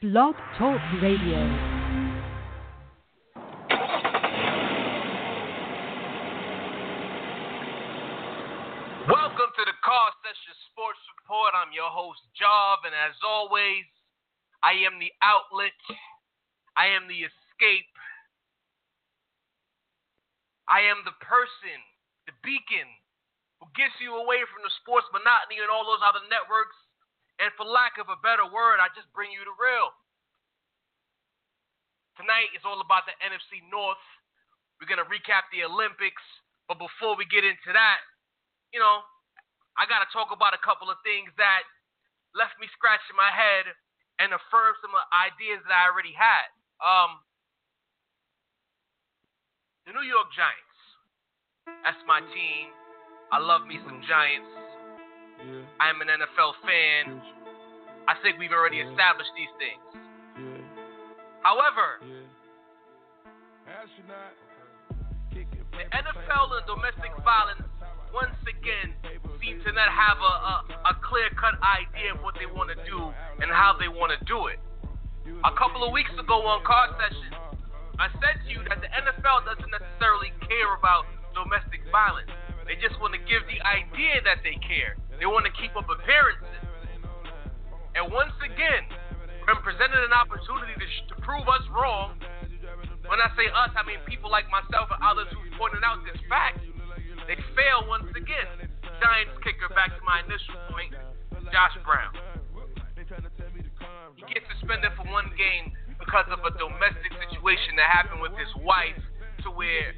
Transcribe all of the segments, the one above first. Blog Talk Radio. Sports Report. I'm your host, Jav, and as always, I am the outlet. I am the escape. I am the person, the beacon, who gets you away from the sports monotony and all those other networks. And for lack of a better word, I just bring you the real. Tonight is all about the NFC North. We're going to recap the Olympics. But before we get into that, you know, I got to talk about a couple of things that left me scratching my head and affirm some ideas that I already had. The New York Giants. That's my team. I love me some Giants. I'm an NFL fan. I think we've already established these things. However, the NFL and domestic violence once again seem to not have a clear-cut idea of what they want to do and how they want to do it. A couple of weeks ago on Car Session, I said to you that the NFL doesn't necessarily care about domestic violence. They just want to give the idea that they care. They want to keep up appearances. And once again, been presented an opportunity to prove us wrong. When I say us, I mean people like myself and others who pointed out this fact. They fail once again. Giants kicker, back to my initial point, Josh Brown. He gets suspended for one game because of a domestic situation that happened with his wife, to where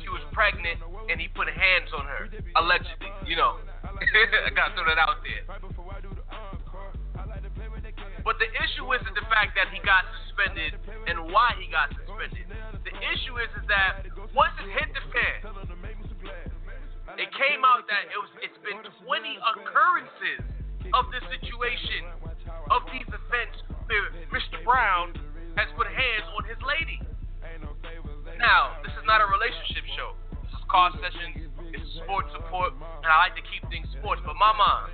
she was pregnant and he put hands on her, allegedly. You know, I gotta throw that out there. But the issue isn't the fact that he got suspended and why he got suspended. The issue is that once it hit the fan, it came out that it's been 20 occurrences of this situation, of these events where Mr. Brown has put hands on his lady. Now, this is not a relationship show. This is Car Sessions, it's sports support, and I like to keep things sports. But mama,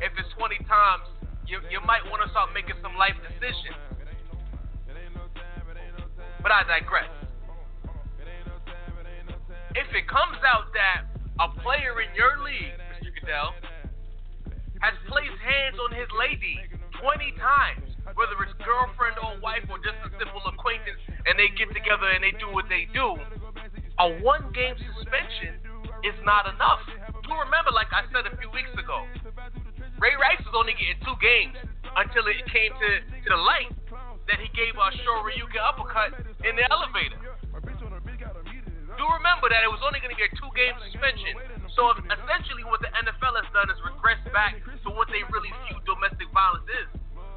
if it's 20 times, you might want to start making some life decisions. But I digress. If it comes out that a player in your league, Mr. Goodell, has placed hands on his lady 20 times, whether it's girlfriend or wife or just a simple acquaintance, and they get together and they do what they do, a one-game suspension is not enough. Do remember, like I said a few weeks ago, Ray Rice was only getting 2 games until it came to the light that he gave a short Ryuka uppercut in the elevator. Do remember that it was only going to be a 2-game suspension. So essentially what the NFL has done is regress back to what they really view domestic violence is.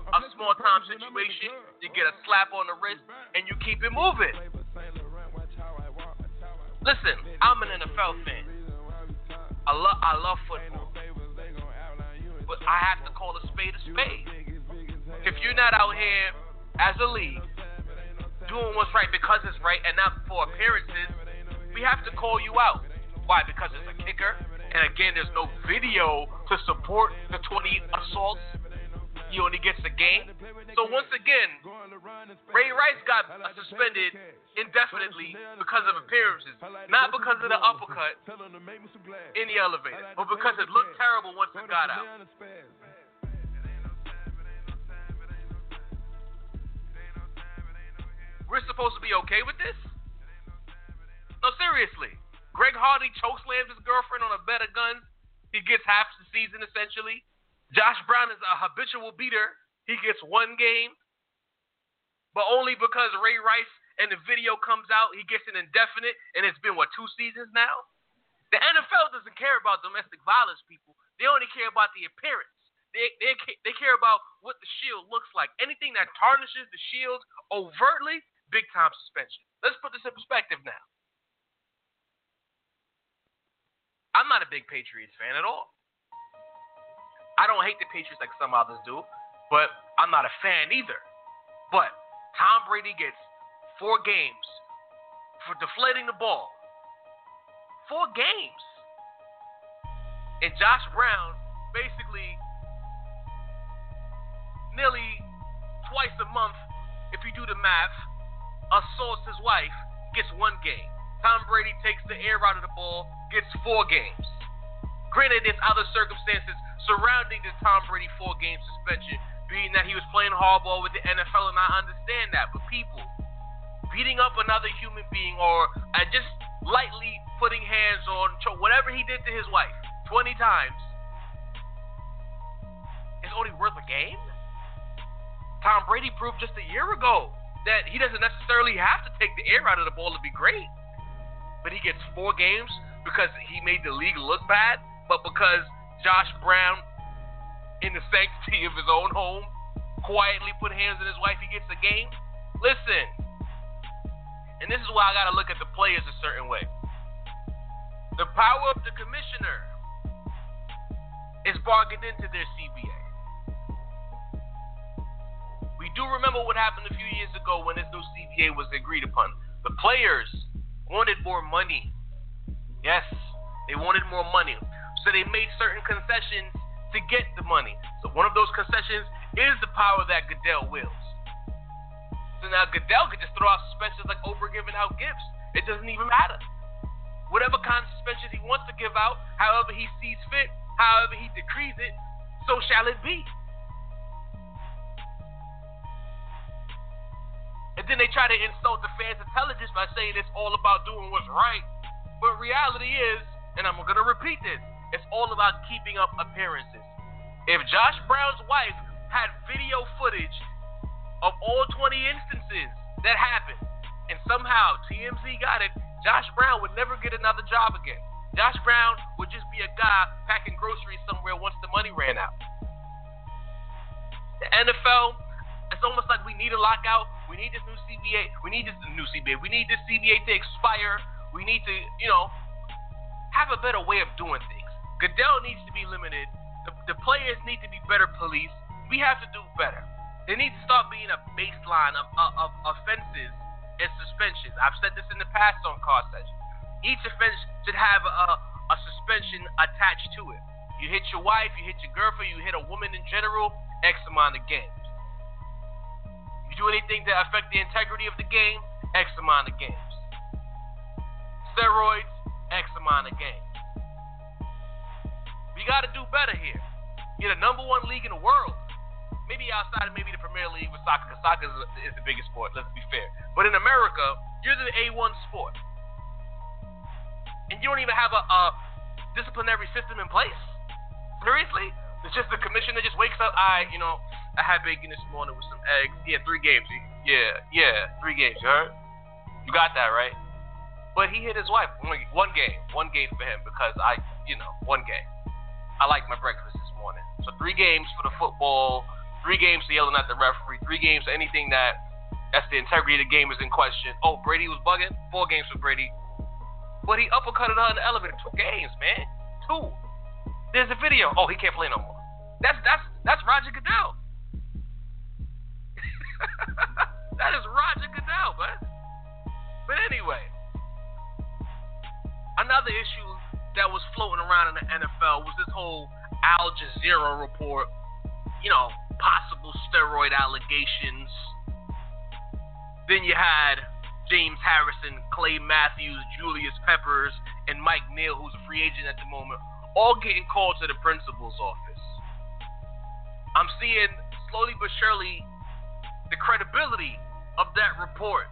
A small-time situation, you get a slap on the wrist, and you keep it moving. Listen, I'm an NFL fan. I love football. But I have to call a spade a spade. If you're not out here as a league doing what's right because it's right and not for appearances, we have to call you out. Why? Because it's a kicker, and again, there's no video to support the 20 assaults. He only gets a game. So once again, Ray Rice got suspended indefinitely because of appearances, not because of the uppercut in the elevator, but because it looked terrible once it got out. We're supposed to be okay with this? No, seriously. Greg Hardy chokeslams his girlfriend on a bed of guns. He gets half the season, essentially. Josh Brown is a habitual beater. He gets 1 game. But only because Ray Rice and the video comes out, he gets an indefinite, and it's been, 2 seasons now? The NFL doesn't care about domestic violence, people. They only care about the appearance. They care about what the shield looks like. Anything that tarnishes the shield overtly, big-time suspension. Let's put this in perspective now. I'm not a big Patriots fan at all. I don't hate the Patriots like some others do, but I'm not a fan either. But Tom Brady gets 4 games for deflating the ball. 4 games. And Josh Brown basically nearly 12 twice a month, if you do the math, assaults his wife, gets one game. Tom Brady takes the air out of the ball, gets 4 games. Granted, there's other circumstances surrounding the Tom Brady 4-game suspension, being that he was playing hardball with the NFL, and I understand that, but people, beating up another human being or just lightly putting hands on whatever he did to his wife 20 times, it's only worth a game? Tom Brady proved just a year ago that he doesn't necessarily have to take the air out of the ball to be great. But he gets 4 games because he made the league look bad, but because Josh Brown, in the sanctity of his own home, quietly put hands on his wife, he gets a game? Listen, and this is why I gotta look at the players a certain way. The power of the commissioner is bargained into their CBA. We do remember what happened a few years ago when this new CBA was agreed upon. The players wanted more money. Yes, they wanted more money. So they made certain concessions to get the money. So one of those concessions is the power that Goodell wills. So now Goodell could just throw out suspensions like Oprah giving out gifts. It doesn't even matter. Whatever kind of suspensions he wants to give out, however he sees fit, however he decrees it, so shall it be. And then they try to insult the fans' intelligence by saying it's all about doing what's right. But reality is, and I'm going to repeat this, it's all about keeping up appearances. If Josh Brown's wife had video footage of all 20 instances that happened, and somehow TMZ got it, Josh Brown would never get another job again. Josh Brown would just be a guy packing groceries somewhere once the money ran out. The NFL, it's almost like we need a lockout. We need this new CBA. We need this CBA to expire. We need to, have a better way of doing things. Goodell needs to be limited. The players need to be better policed. We have to do better. There needs to start being a baseline of offenses and suspensions. I've said this in the past on car sessions. Each offense should have a suspension attached to it. You hit your wife, you hit your girlfriend, you hit a woman in general, X amount of games. Do anything to affect the integrity of the game, X amount of games. Steroids, X amount of games. We got to do better here. You're the #1 league in the world. Maybe outside of maybe the Premier League with soccer, because soccer is the biggest sport, let's be fair. But in America, you're the A1 sport. And you don't even have a disciplinary system in place? Seriously? It's just the commissioner just wakes up, I had bacon this morning with some eggs. Yeah, 3 games. Yeah, 3 games, you heard? You got that, right? But he hit his wife. One game for him because 1 game. I like my breakfast this morning. So 3 games for the football, 3 games for yelling at the referee, 3 games for anything that's the integrity of the game is in question. Oh, Brady was bugging? 4 games for Brady. But he uppercutted her in the elevator. 2 games, man. 2. There's a video. Oh, he can't play no more. That's Roger Goodell. That is Roger Goodell, man. But anyway, another issue that was floating around in the NFL was this whole Al Jazeera report, possible steroid allegations. Then you had James Harrison, Clay Matthews, Julius Peppers, and Mike Neal, who's a free agent at the moment, all getting called to the principal's office. I'm seeing slowly but surely the credibility of that report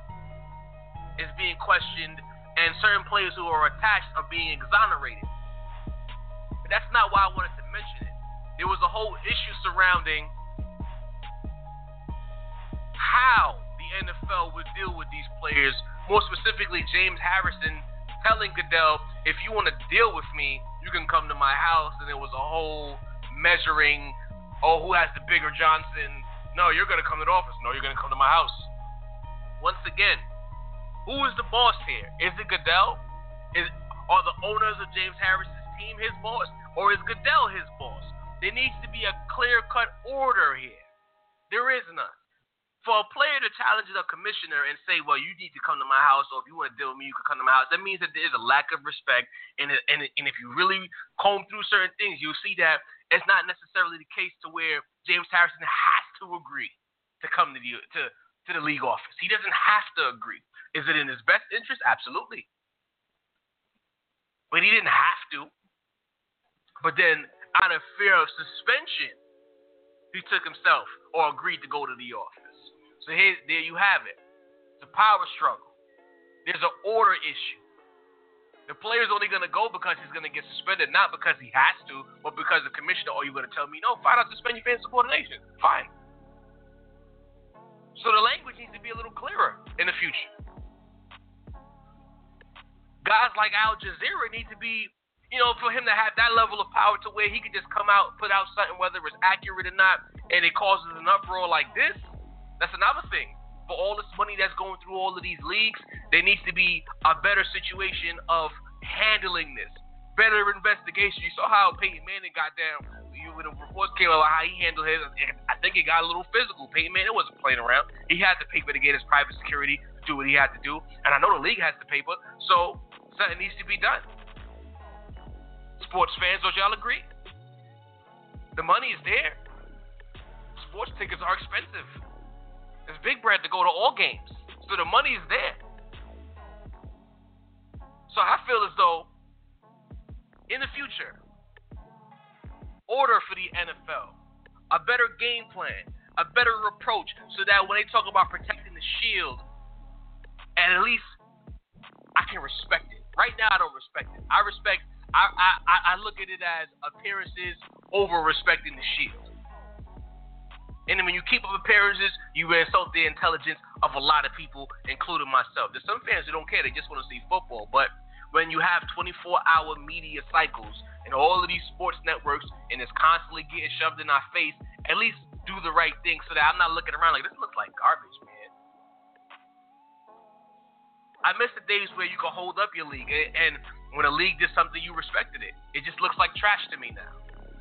is being questioned, and certain players who are attached are being exonerated. But that's not why I wanted to mention it. There was a whole issue surrounding how the NFL would deal with these players, more specifically James Harrison telling Goodell, if you want to deal with me, you can come to my house. And there was a whole measuring, who has the bigger Johnson? No, you're going to come to the office. No, you're going to come to my house. Once again, who is the boss here? Is it Goodell? Are the owners of James Harrison's team his boss? Or is Goodell his boss? There needs to be a clear-cut order here. There is none. For a player to challenge the commissioner and say, well, you need to come to my house, or if you want to deal with me, you can come to my house, that means that there is a lack of respect. And if you really comb through certain things, you'll see that it's not necessarily the case to where James Harrison has to agree to to come to the league office. He doesn't have to agree. Is it in his best interest? Absolutely. But he didn't have to. But then, out of fear of suspension, he took himself or agreed to go to the office. So there you have it. It's a power struggle. There's an order issue. The player's only going to go because he's going to get suspended, not because he has to, but because the commissioner, oh, you're going to tell me, no, fine, I'll suspend you for insubordination. Fine. So the language needs to be a little clearer in the future. Guys like Al Jazeera need to be, you know, for him to have that level of power to where he could just come out, put out something, whether it's accurate or not, and it causes an uproar like this, that's another thing. For all this money that's going through all of these leagues, there needs to be a better situation of handling this, better investigation. You saw how Peyton Manning got down. When the reports came out how he handled his, I think it got a little physical. Peyton Manning wasn't playing around. He had to pay for to get his private security, do what he had to do, and I know the league has to pay for. So something needs to be done. Sports fans, don't y'all agree? The money is there. Sports tickets are expensive. It's big bread to go to all games. So the money is there. So I feel as though in the future, order for the NFL, a better game plan, a better approach, so that when they talk about protecting the shield, at least I can respect it. Right now I don't respect it. I look at it as appearances over respecting the shield. And then when you keep up appearances, you insult the intelligence of a lot of people, including myself. There's some fans who don't care. They just want to see football. But when you have 24-hour media cycles and all of these sports networks and it's constantly getting shoved in our face, at least do the right thing so that I'm not looking around like, this looks like garbage, man. I miss the days where you could hold up your league. And when a league did something, you respected it. It just looks like trash to me now.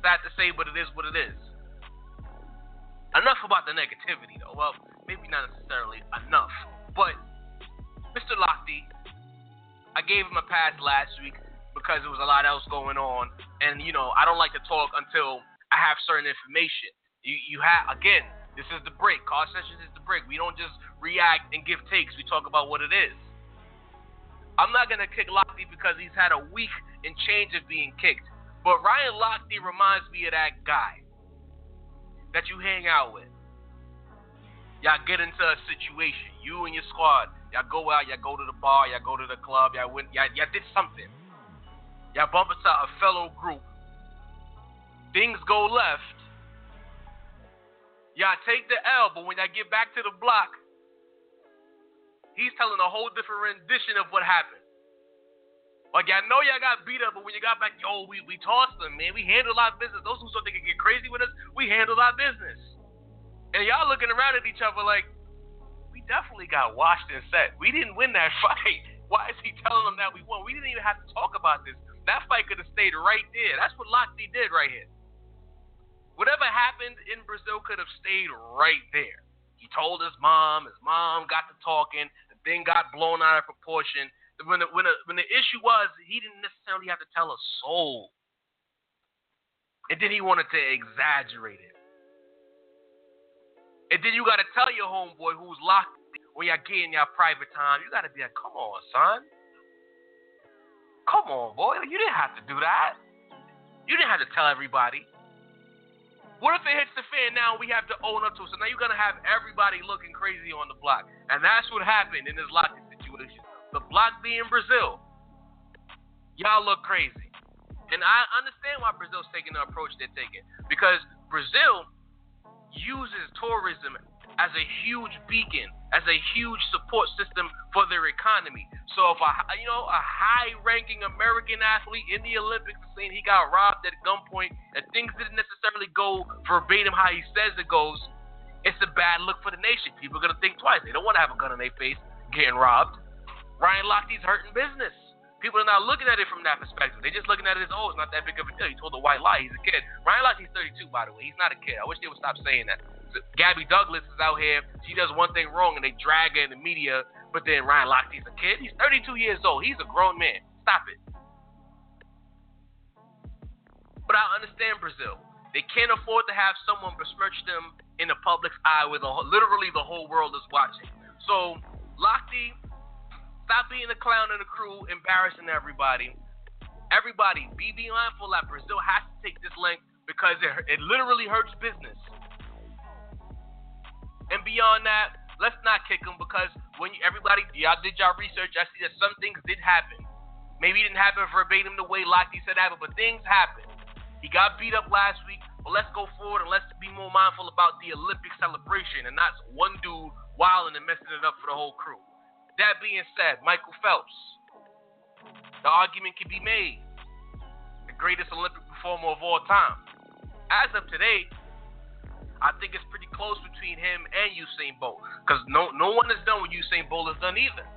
Sad to say, but it is what it is. Enough about the negativity, though. Well, maybe not necessarily enough. But Mr. Lochte, I gave him a pass last week because there was a lot else going on. And, you know, I don't like to talk until I have certain information. You have, again, this is the break. Call sessions is the break. We don't just react and give takes. We talk about what it is. I'm not going to kick Lochte because he's had a week and change of being kicked. But Ryan Lochte reminds me of that guy that you hang out with. Y'all get into a situation, you and your squad, y'all go out, y'all go to the bar, y'all go to the club, y'all did something, y'all bump into a fellow group, things go left, y'all take the L, but when y'all get back to the block, he's telling a whole different rendition of what happened. Like, y'all know y'all got beat up, but when you got back, yo, we tossed them, man. We handled our business. Those who thought they could get crazy with us, we handled our business. And y'all looking around at each other like, we definitely got washed and set. We didn't win that fight. Why is he telling them that we won? We didn't even have to talk about this. That fight could have stayed right there. That's what Lochte did right here. Whatever happened in Brazil could have stayed right there. He told his mom got to talking, the thing got blown out of proportion. When the issue was, he didn't necessarily have to tell a soul. And then he wanted to exaggerate it. And then you got to tell your homeboy who's locked when y'all get in y'all private time. You got to be like, come on, son. Come on, boy. You didn't have to do that. You didn't have to tell everybody. What if it hits the fan now and we have to own up to it? So now you're going to have everybody looking crazy on the block. And that's what happened in this Lochte situation. The block B in Brazil, y'all look crazy. And I understand why Brazil's taking the approach they're taking. Because Brazil uses tourism as a huge beacon, as a huge support system for their economy. So if a high-ranking American athlete in the Olympics is saying he got robbed at gunpoint and things didn't necessarily go verbatim how he says it goes, it's a bad look for the nation. People are going to think twice. They don't want to have a gun in their face getting robbed. Ryan Lochte's hurting business. People are not looking at it from that perspective. They're just looking at it as, oh, it's not that big of a deal. He told a white lie. He's a kid. Ryan Lochte's 32, by the way. He's not a kid. I wish they would stop saying that. So Gabby Douglas is out here. She does one thing wrong, and they drag her in the media. But then Ryan Lochte's a kid. He's 32 years old. He's a grown man. Stop it. But I understand Brazil. They can't afford to have someone besmirch them in the public's eye where literally the whole world is watching. So, Lochte, stop being the clown in the crew, embarrassing everybody. Everybody, be mindful that Brazil has to take this length because it literally hurts business. And beyond that, let's not kick them because everybody, y'all did y'all research, I see that some things did happen. Maybe it didn't happen verbatim the way Lochte said that, but things happened. He got beat up last week, but let's go forward and let's be more mindful about the Olympic celebration and not one dude wilding and messing it up for the whole crew. That being said, Michael Phelps, the argument can be made, the greatest Olympic performer of all time. As of today, I think it's pretty close between him and Usain Bolt because no one has done what Usain Bolt has done either.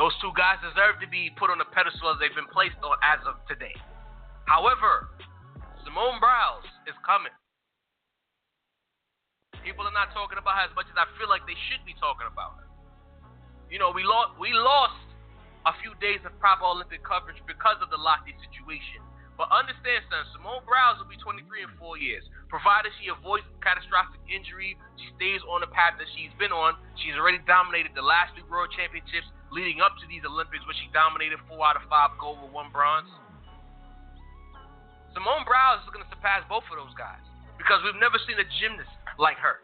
Those two guys deserve to be put on a pedestal as they've been placed on as of today. However, Simone Biles is coming. People are not talking about her as much as I feel like they should be talking about her. You know, we lost a few days of proper Olympic coverage because of the Lochte situation. But understand, son, Simone Biles will be 23 in 4 years. Provided she avoids catastrophic injury, she stays on the path that she's been on. She's already dominated the last 3 world championships leading up to these Olympics where she dominated 4 out of 5 gold with 1 bronze. Simone Biles is going to surpass both of those guys because we've never seen a gymnast like her.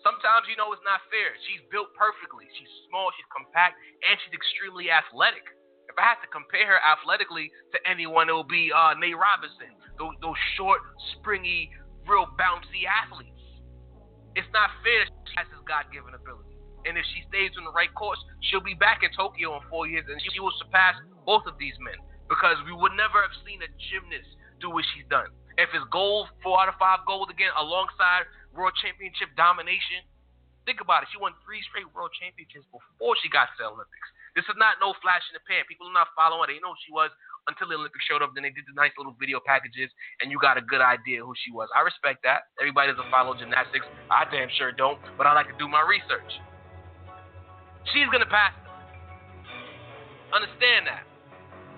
Sometimes, you know, it's not fair. She's built perfectly. She's small, she's compact, and she's extremely athletic. If I had to compare her athletically to anyone, it would be Nate Robinson, those short, springy, real bouncy athletes. It's not fair that she has this God-given ability. And if she stays on the right course, she'll be back in Tokyo in 4 years, and she will surpass both of these men. Because we would never have seen a gymnast do what she's done. If it's gold, 4 out of 5 gold again, alongside world championship domination. Think about it. She won 3 straight world championships before she got to the Olympics. This is not no flash in the pan. People are not following her. They know who she was until the Olympics showed up. Then they did the nice little video packages, and you got a good idea who she was. I respect that. Everybody doesn't follow gymnastics. I damn sure don't, but I like to do my research. She's going to pass them. Understand that.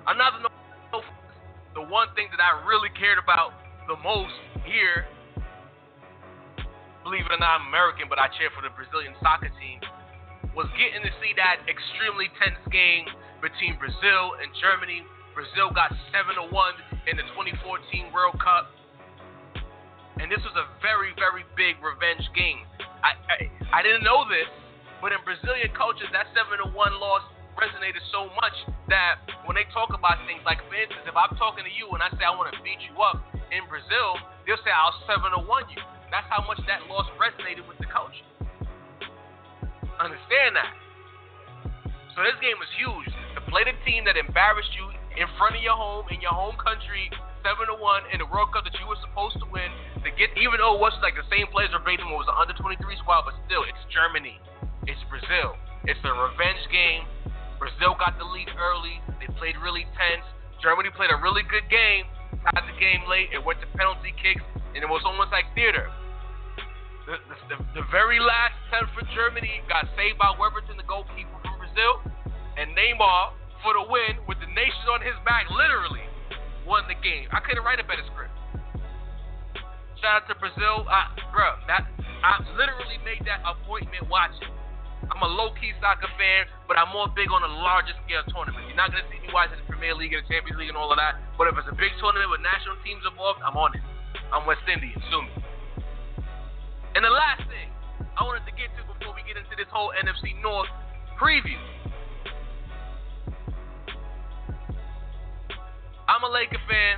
I'm not the one thing that I really cared about the most here. Believe it or not, I'm American, but I cheer for the Brazilian soccer team. Was getting to see that extremely tense game between Brazil and Germany. Brazil got 7-1 in the 2014 World Cup, and this was a very, very big revenge game. I didn't know this, but in Brazilian culture, that 7-1 loss resonated so much that when they talk about things like, for instance, if I'm talking to you and I say I want to beat you up in Brazil, they'll say I'll 7-1 you. That's how much that loss resonated with the culture. Understand that. So this game is huge. To play the team that embarrassed you in front of your home, in your home country, 7-1 in the World Cup that you were supposed to win, to get, even though it was like the same players verbatim, it was an under-23 squad, but still, it's Germany. It's Brazil. It's a revenge game. Brazil got the lead early. They played really tense. Germany played a really good game. Tied the game late. It went to penalty kicks, and it was almost like theater. The very last 10 for Germany got saved by Weberton, the goalkeeper from Brazil, and Neymar, for the win, with the nation on his back, literally won the game. I couldn't write a better script. Shout out to Brazil. I literally made that appointment watching. I'm a low-key soccer fan, but I'm more big on a larger scale tournament. You're not going to see me watching the Premier League and the Champions League and all of that, but if it's a big tournament with national teams involved, I'm on it. I'm West Indian, sue me. And the last thing I wanted to get to before we get into this whole NFC North preview. I'm a Laker fan,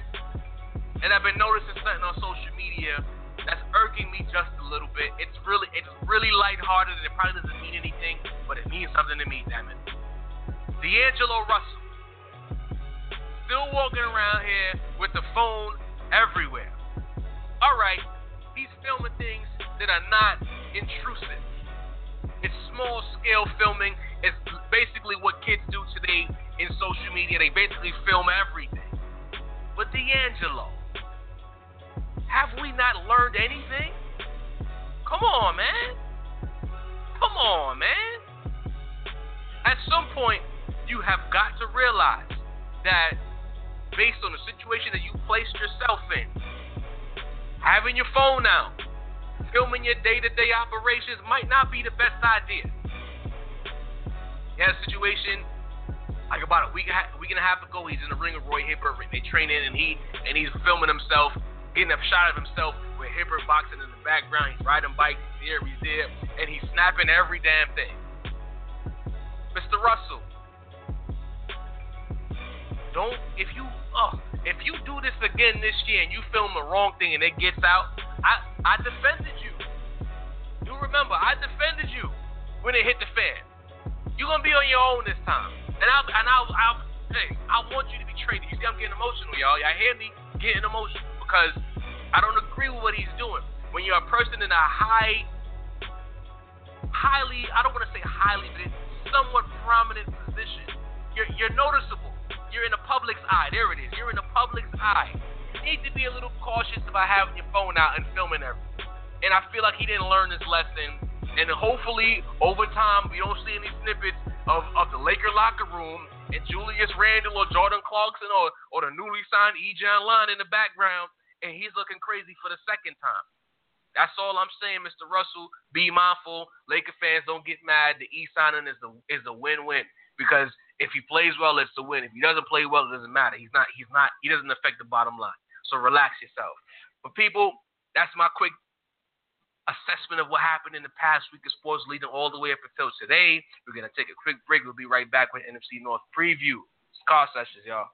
and I've been noticing something on social media that's irking me just a little bit. It's really lighthearted, and it probably doesn't mean anything, but it means something to me, damn it. D'Angelo Russell, still walking around here with the phone everywhere. All right, he's filming things that are not intrusive. It's small-scale filming. It's basically what kids do today in social media. They basically film everything. But D'Angelo, have we not learned anything? Come on, man. At some point, you have got to realize that based on the situation that you placed yourself in, Having your phone out, filming your day-to-day operations might not be the best idea. He had a situation like about a week and a half ago. He's in the ring with Roy Hibbert. They train in, and he's filming himself, getting a shot of himself with Hibbert boxing in the background. He's riding bikes here, he's there, and he's snapping every damn thing. Mr. Russell, don't, if you do this again this year and you film the wrong thing and it gets out, I defended you. You remember, I defended you when it hit the fan. You're gonna be on your own this time, and I want you to be traded. You see, I'm getting emotional, y'all. Y'all hear me getting emotional because I don't agree with what he's doing. When you're a person in a somewhat prominent position, you're noticeable. You're in the public's eye. There it is. You're in the public's eye. You need to be a little cautious about having your phone out and filming everything. And I feel like he didn't learn this lesson. And hopefully, over time, we don't see any snippets of the Laker locker room and Julius Randle or Jordan Clarkson or the newly signed Ejon Lund in the background, and he's looking crazy for the second time. That's all I'm saying, Mr. Russell. Be mindful. Laker fans, don't get mad. The e-signing is a win-win, because if he plays well, it's a win. If he doesn't play well, it doesn't matter. He doesn't affect the bottom line. So relax yourself. But people, that's my quick assessment of what happened in the past week of sports leading all the way up until today. We're going to take a quick break. We'll be right back with NFC North preview. It's Car Sessions, y'all.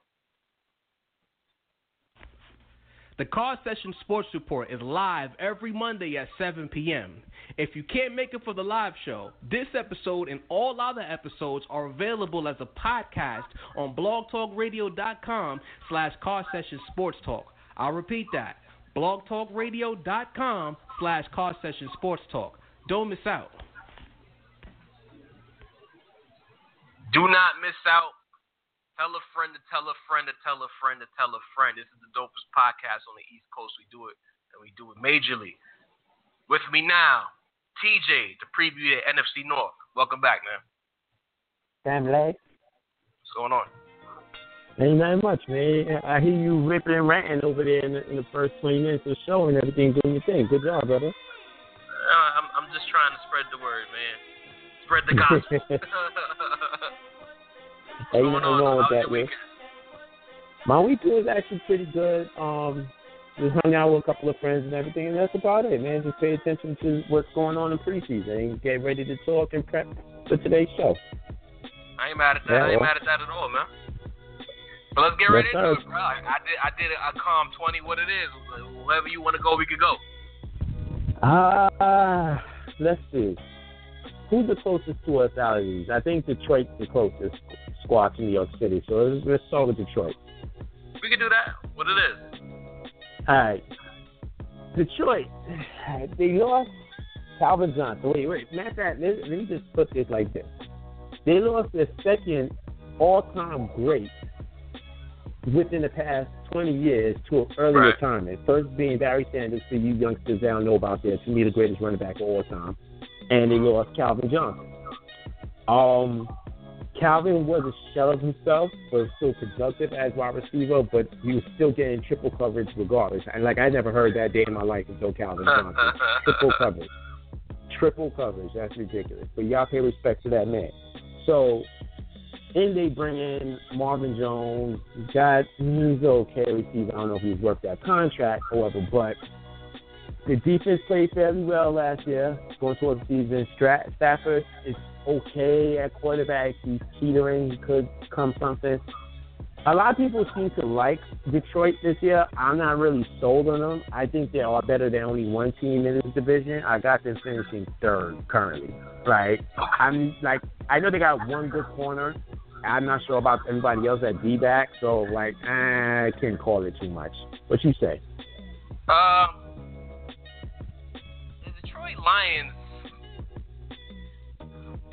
The Car Session Sports Report is live every Monday at 7 p.m. If you can't make it for the live show, this episode and all other episodes are available as a podcast on blogtalkradio.com/Car Session Sports Talk. I'll repeat that, blogtalkradio.com/Car Session Sports Talk. Don't miss out. Do not miss out. Tell a friend to tell a friend to tell a friend to tell a friend. This is the dopest podcast on the East Coast. We do it, and we do it majorly. With me now, TJ, to preview the NFC North. Welcome back, man. Damn, lad. What's going on? Ain't nothing much, man. I hear you ripping and ranting over there in the first 20 minutes of the show and everything, doing your thing. Good job, brother. I'm just trying to spread the word, man. Spread the gospel. Hey, you know wrong with that, man. My week was actually pretty good. Just hung out with a couple of friends and everything, and that's about it, man. Just pay attention to what's going on in preseason and get ready to talk and prep for today's show. I ain't mad at that. Yeah, I ain't mad at that at all, man. But let's get ready to it, bro. I did a calm 20. What it is, wherever you want to go, we could go. Let's see. Who's the closest to us out of these? I think Detroit's the closest squad to New York City, so let's start with Detroit. We can do that. What it is? All right. Detroit, they lost Calvin Johnson. Wait. Let me just put this like this. They lost their second all-time great within the past 20 years to an early retirement. First being Barry Sanders, for you youngsters that don't know about this. To me, the greatest running back of all time. And they lost Calvin Johnson. Calvin was a shell of himself, but still productive as wide receiver, but he was still getting triple coverage regardless. And, I never heard that day in my life until Calvin Johnson. Triple coverage. Triple coverage. That's ridiculous. But y'all pay respect to that man. So, and they bring in Marvin Jones. He's okay receiver. I don't know if he's worth that contract, however, but the defense played fairly well last year, going towards the season. Stafford is okay at quarterback. He's teetering. He could come something. A lot of people seem to like Detroit this year. I'm not really sold on them. I think they are better than only one team in this division. I got them finishing third currently, right? I know they got one good corner. I'm not sure about everybody else at D-back, so, I can't call it too much. What you say? Lions,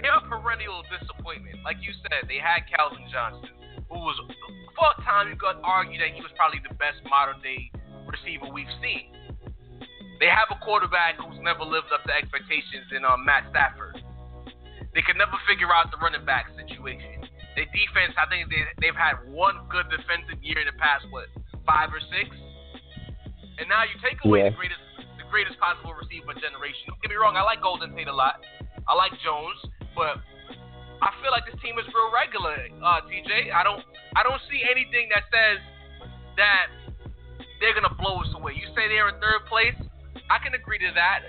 they're a perennial disappointment. Like you said, they had Calvin Johnson, who was, for a time, you could argue that he was probably the best modern-day receiver we've seen. They have a quarterback who's never lived up to expectations in Matt Stafford. They could never figure out the running back situation. Their defense, I think they've had one good defensive year in the past, 5 or 6? And now you take away the greatest possible receiver generation. Don't get me wrong, I like Golden Tate a lot. I like Jones, but I feel like this team is real regular, TJ. I don't see anything that says that they're gonna blow us away. You say they're in third place, I can agree to that.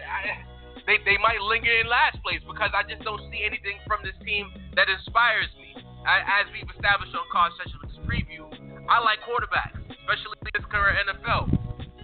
They might linger in last place because I just don't see anything from this team that inspires me. As we've established on Card Session with this preview, I like quarterbacks, especially in this current NFL.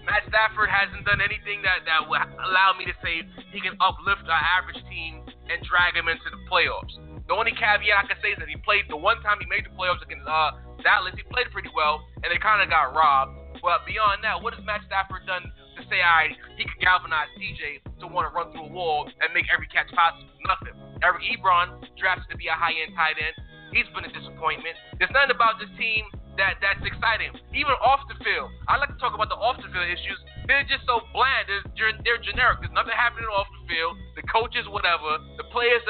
Matt Stafford hasn't done anything that would allow me to say he can uplift our average team and drag him into the playoffs. The only caveat I can say is that he played the one time he made the playoffs against Dallas. He played pretty well, and they kind of got robbed. But beyond that, what has Matt Stafford done to say, all right, he could galvanize TJ to want to run through a wall and make every catch possible? Nothing. Eric Ebron, drafted to be a high-end tight end, he's been a disappointment. There's nothing about this team that's exciting. Even off the field, I like to talk about the off the field issues. They're just so bland. They're generic. There's nothing happening off the field. The coaches, whatever. The players,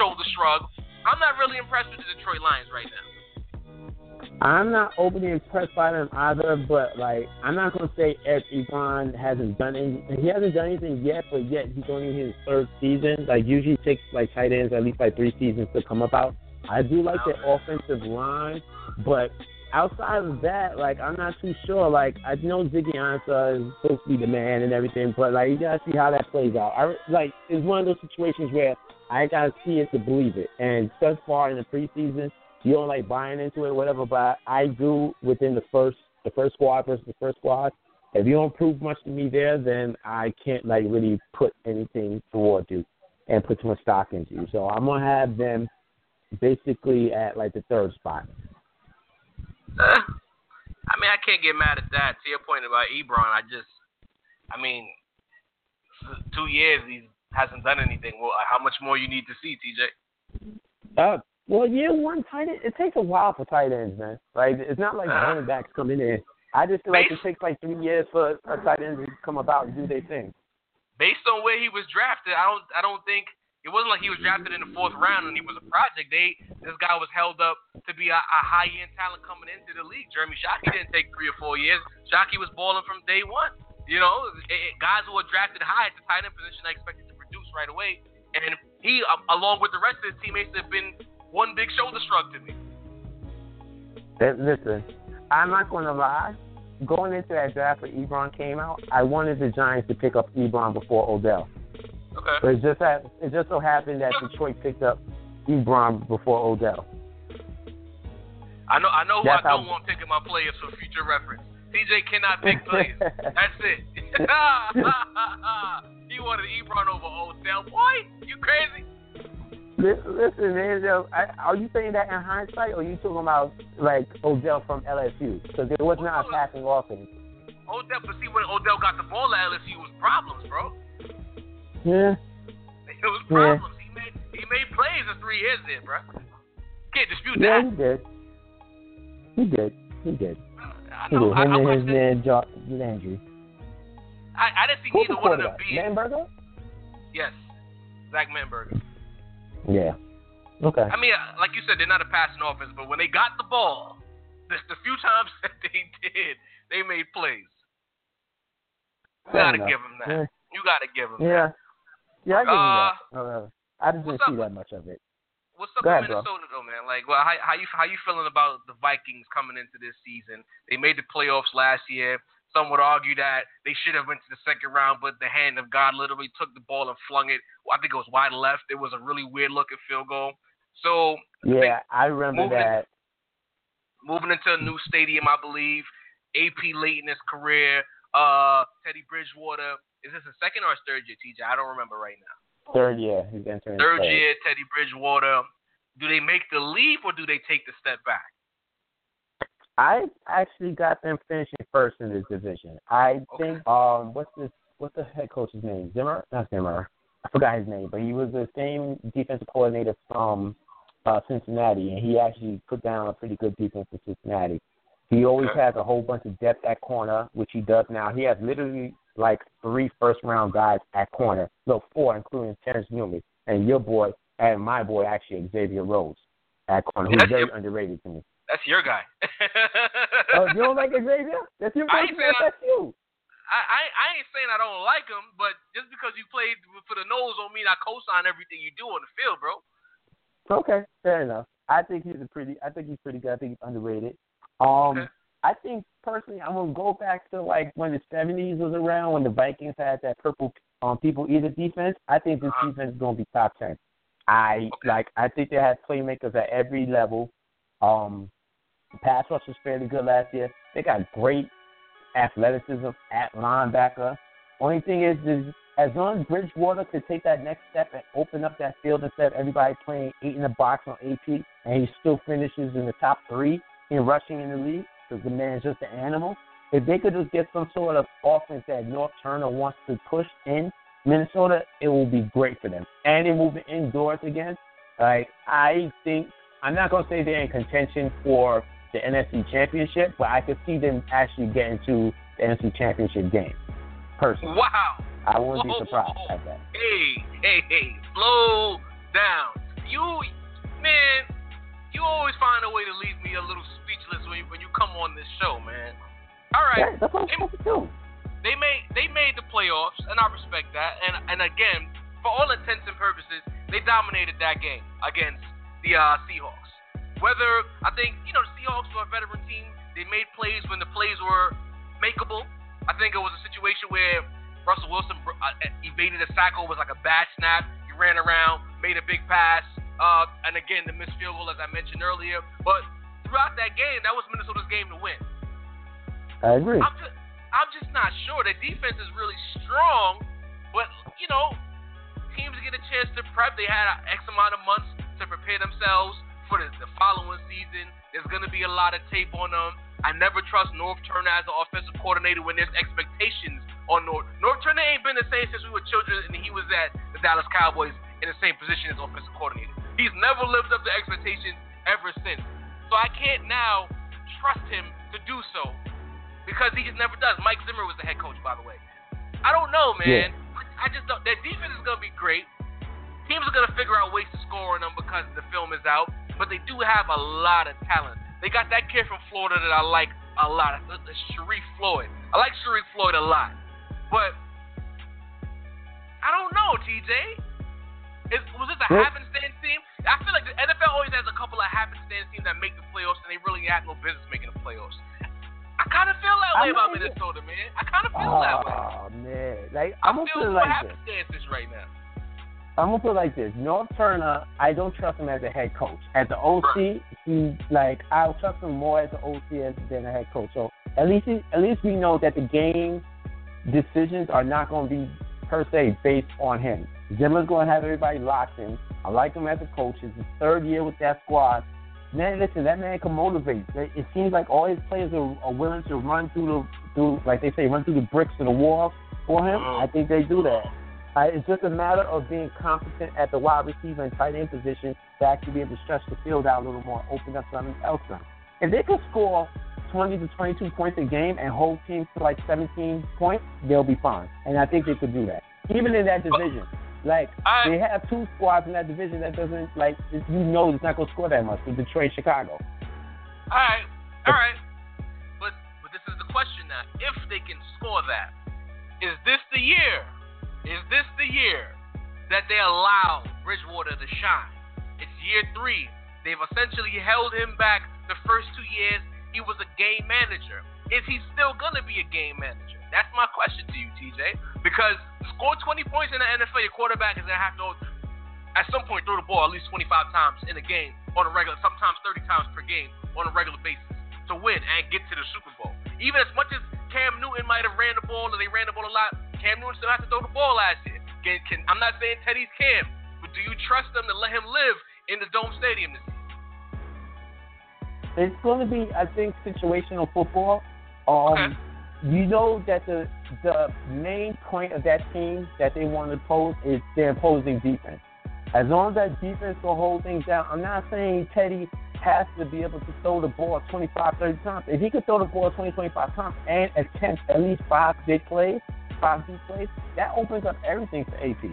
shoulder shrug. I'm not really impressed with the Detroit Lions right now. I'm not overly impressed by them either, but I'm not gonna say Eric Ebron hasn't done anything. He hasn't done anything yet, but yet he's only in his third season. Usually takes tight ends at least 3 seasons to come about. I do like their offensive line, but outside of that, I'm not too sure. I know Ziggy Ansah is supposed to be the man and everything, but you gotta see how that plays out. It's one of those situations where I gotta see it to believe it. And thus far in the preseason, you don't buying into it, whatever. But I do within the first squad versus the first squad. If you don't prove much to me there, then I can't really put anything toward you and put too much stock into you. So I'm gonna have them basically at the third spot. I can't get mad at that. To your point about Ebron, I mean, 2 years he's hasn't done anything. Well, how much more you need to see, TJ? Year one tight end, it takes a while for tight ends, man. It's not running backs come in there. I just feel it takes 3 years for a tight end to come about and do their thing. Based on where he was drafted, I don't think it wasn't he was drafted in the 4th round and he was a project. This guy was held up to be a high-end talent coming into the league. Jeremy Shockey didn't take 3 or 4 years. Shockey was balling from day one. Guys who were drafted high at the tight end position, I expected to right away, and he, along with the rest of his teammates, have been one big shoulder shrug to me. Listen, I'm not going to lie. Going into that draft when Ebron came out, I wanted the Giants to pick up Ebron before Odell. Okay. But it just so happened that Detroit picked up Ebron before Odell. I know who I don't want picking my players for future reference. TJ cannot pick players. That's it. He wanted Ebron over Odell. Boy, you crazy? Listen, man, are you saying that in hindsight, or are you talking about Odell from LSU? Because there was not a passing offense. Odell, but see, when Odell got the ball at LSU, it was problems, bro. Yeah. It was problems. Yeah. He made plays in 3 years there, bro. Can't dispute that. Yeah, he did. I didn't see neither one of them being. Manberger? Yes. Zach Manberger. Yeah. Okay. I mean, like you said, they're not a passing offense, but when they got the ball, just the few times that they did, they made plays. You got to give them that. Yeah. You got to give them that. Yeah, I give them that. I just didn't see that much of it. What's up with Minnesota, though, man? How you feeling about the Vikings coming into this season? They made the playoffs last year. Some would argue that they should have went to the 2nd round, but the hand of God literally took the ball and flung it. I think it was wide left. It was a really weird-looking field goal. So yeah, I remember that. Moving into a new stadium, I believe. AP late in his career. Teddy Bridgewater. Is this his 2nd or his 3rd year, TJ? I don't remember right now. 3rd year. He's entering third year, Teddy Bridgewater. Do they make the leap or do they take the step back? I actually got them finishing 1st in this division. I think what's the head coach's name? Zimmer? Not Zimmer. I forgot his name, but he was the same defensive coordinator from Cincinnati, and he actually put down a pretty good defense for Cincinnati. He always has a whole bunch of depth at corner, which he does now. He has literally 3 first-round guys at corner. No, 4, including Terrence Newman and your boy and my boy, actually, Xavier Rhodes at corner, who's very underrated to me. That's your guy. Oh, you don't like Xavier? That's your guy. That's you. I ain't saying I don't like him, but just because you played for the Knowles don't mean I co-sign everything you do on the field, bro. Okay, fair enough. I think he's pretty good. I think he's underrated. Okay. I think personally, I'm gonna go back to like when the '70s was around, when the Vikings had that purple people eater defense. I think this defense is gonna be top 10. I think they had playmakers at every level. Pass rush was fairly good last year. They got great athleticism at linebacker. Only thing is as long as Bridgewater could take that next step and open up that field instead of everybody playing 8 in the box on AP, and he still finishes in the top 3 in rushing in the league, because the man's just an animal. If they could just get some sort of offense that Norv Turner wants to push in Minnesota, it will be great for them. And they're moving indoors again. I think, I'm not going to say they're in contention for the NFC Championship, but I could see them actually getting to the NFC Championship game, personally. Wow. I wouldn't be surprised at that. Hey, slow down. You always find a way to leave me a little speechless when you come on this show, man. All right. Yeah, that's what I'm supposed to do. They made the playoffs, and I respect that. And again, for all intents and purposes, they dominated that game against the Seahawks. Whether, I think, you know, the Seahawks were a veteran team. They made plays when the plays were makeable. I think it was a situation where Russell Wilson evaded a tackle, was like a bad snap. He ran around, made a big pass. And again, the missed field goal, as I mentioned earlier. But throughout that game, that was Minnesota's game to win. I agree. I'm just not sure. Their defense is really strong, but, you know, teams get a chance to prep. They had X amount of months to prepare themselves for the following season. There's going to be a lot of tape on them. I never trust Norv Turner as an offensive coordinator when there's expectations on Norv. Norv Turner ain't been the same since we were children and he was at the Dallas Cowboys in the same position as offensive coordinator. He's never lived up to expectations ever since. So I can't now trust him to do so, because he just never does. Mike Zimmer was the head coach, by the way. I don't know, man. Yeah. I just don't. Their defense is going to be great. Teams are going to figure out ways to score on them because the film is out. But they do have a lot of talent. They got that kid from Florida that I like a lot. Sharif Floyd. I like Sharif Floyd a lot. But I don't know, TJ. Was this a happenstance team? I feel like the NFL always has a couple of happenstance teams that make the playoffs, and they really have no business making the playoffs. I kind of feel that way about Minnesota, man. I kind of feel that way. Oh, man. I'm going to put it like this. Norv Turner, I don't trust him as a head coach. As the OC, right. I'll trust him more as the OC than a head coach. So at least we know that the game decisions are not going to be, per se, based on him. Zimmer's going to have everybody locked in. I like him as a coach. It's his third year with that squad. Man, listen, that man can motivate. It seems like all his players are willing to run through the bricks of the wall for him. I think they do that. It's just a matter of being competent at the wide receiver and tight end position to actually be able to stretch the field out a little more, open up something else up. If they could score 20 to 22 points a game and hold teams to 17 points, they'll be fine. And I think they could do that, even in that division. They have two squads in that division that doesn't, it's not going to score that much, with Detroit and Chicago. All right. But this is the question now. If they can score that, is this the year that they allow Bridgewater to shine? It's year 3. They've essentially held him back the first 2 years. He was a game manager. Is he still going to be a game manager? That's my question to you, TJ, because score 20 points in the NFL, your quarterback is going to have to, at some point, throw the ball at least 25 times in a game on a regular, sometimes 30 times per game on a regular basis to win and get to the Super Bowl. Even as much as Cam Newton might have ran the ball, or they ran the ball a lot, Cam Newton still has to throw the ball last year. I'm not saying Teddy's Cam, but do you trust them to let him live in the Dome Stadium this year? It's going to be, I think, situational football. Okay. You know that the main point of that team that they want to impose is their imposing defense. As long as that defense will hold things down, I'm not saying Teddy has to be able to throw the ball 25, 30 times. If he could throw the ball 20, 25 times and attempt at least 5 big plays, that opens up everything for AP.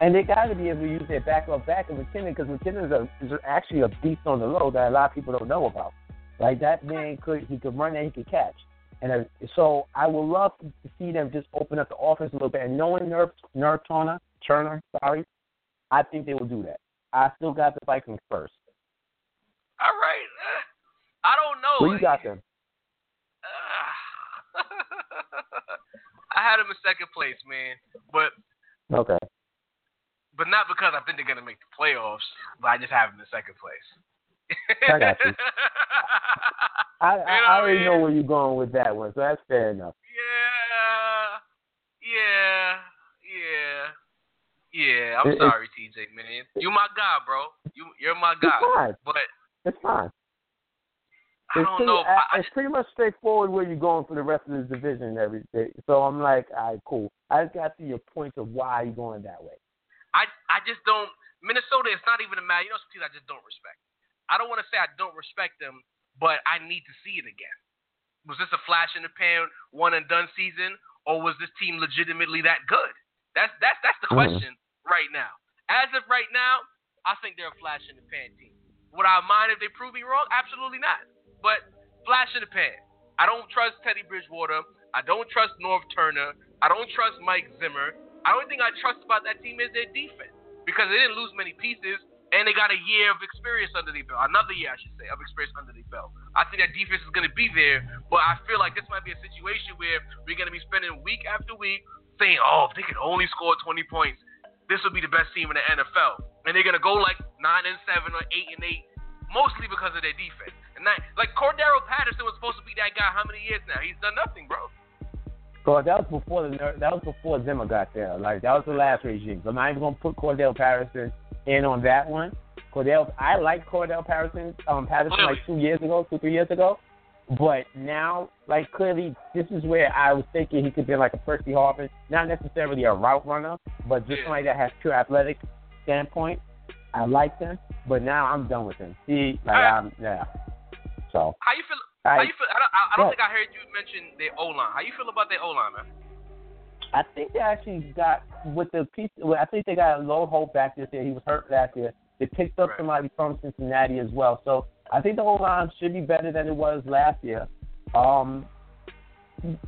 And they got to be able to use their back of McKinnon, because McKinnon is actually a beast on the low that a lot of people don't know about. That man could run and he could catch. And so I would love to see them just open up the offense a little bit. And knowing Norv Turner, I think they will do that. I still got the Vikings first. All right. I don't know. Well, you got them. I had them in second place, man. But okay. But not because I think they're going to make the playoffs, but I just have them in second place. I got you. I already know where you're going with that one, so that's fair enough. Yeah. I'm sorry, TJ, man. You my guy, bro. You're my guy. It's fine. It's pretty much straightforward where you're going for the rest of the division and everything. So I'm like, all right, cool. I just got to see your points of why you're going that way. I just don't – Minnesota, it's not even a matter. You know, some people I just don't respect. I don't want to say I don't respect them, but I need to see it again. Was this a flash in the pan, one and done season, or was this team legitimately that good? That's the question right now. As of right now, I think they're a flash in the pan team. Would I mind if they prove me wrong? Absolutely not. But flash in the pan. I don't trust Teddy Bridgewater. I don't trust Norv Turner. I don't trust Mike Zimmer. I don't think I trust about that team is their defense because they didn't lose many pieces. And they got a year of experience under their belt. Another year, I should say, of experience under their belt. I think that defense is going to be there, but I feel like this might be a situation where we're going to be spending week after week saying, oh, if they could only score 20 points, this would be the best team in the NFL. And they're going to go like 9-7 or 8-8, mostly because of their defense. And like Cordero Patterson was supposed to be that guy how many years now? He's done nothing, bro. Bro, that was before Zimmer got there. Like, that was the last regime. I'm not even going to put Cordell Patterson in on that one. I liked Cordell Patterson like 2 years ago. But now, like, clearly, this is where I was thinking he could be like a Percy Harvin. Not necessarily a route runner, but just somebody that has pure athletic standpoint. I liked him, but now I'm done with him. So. How you feel? I don't think I heard you mention their O-line. How you feel about their O-line, man? I think they actually got a low hope back this year. He was hurt last year. They picked up somebody from Cincinnati as well. So I think the O-line should be better than it was last year.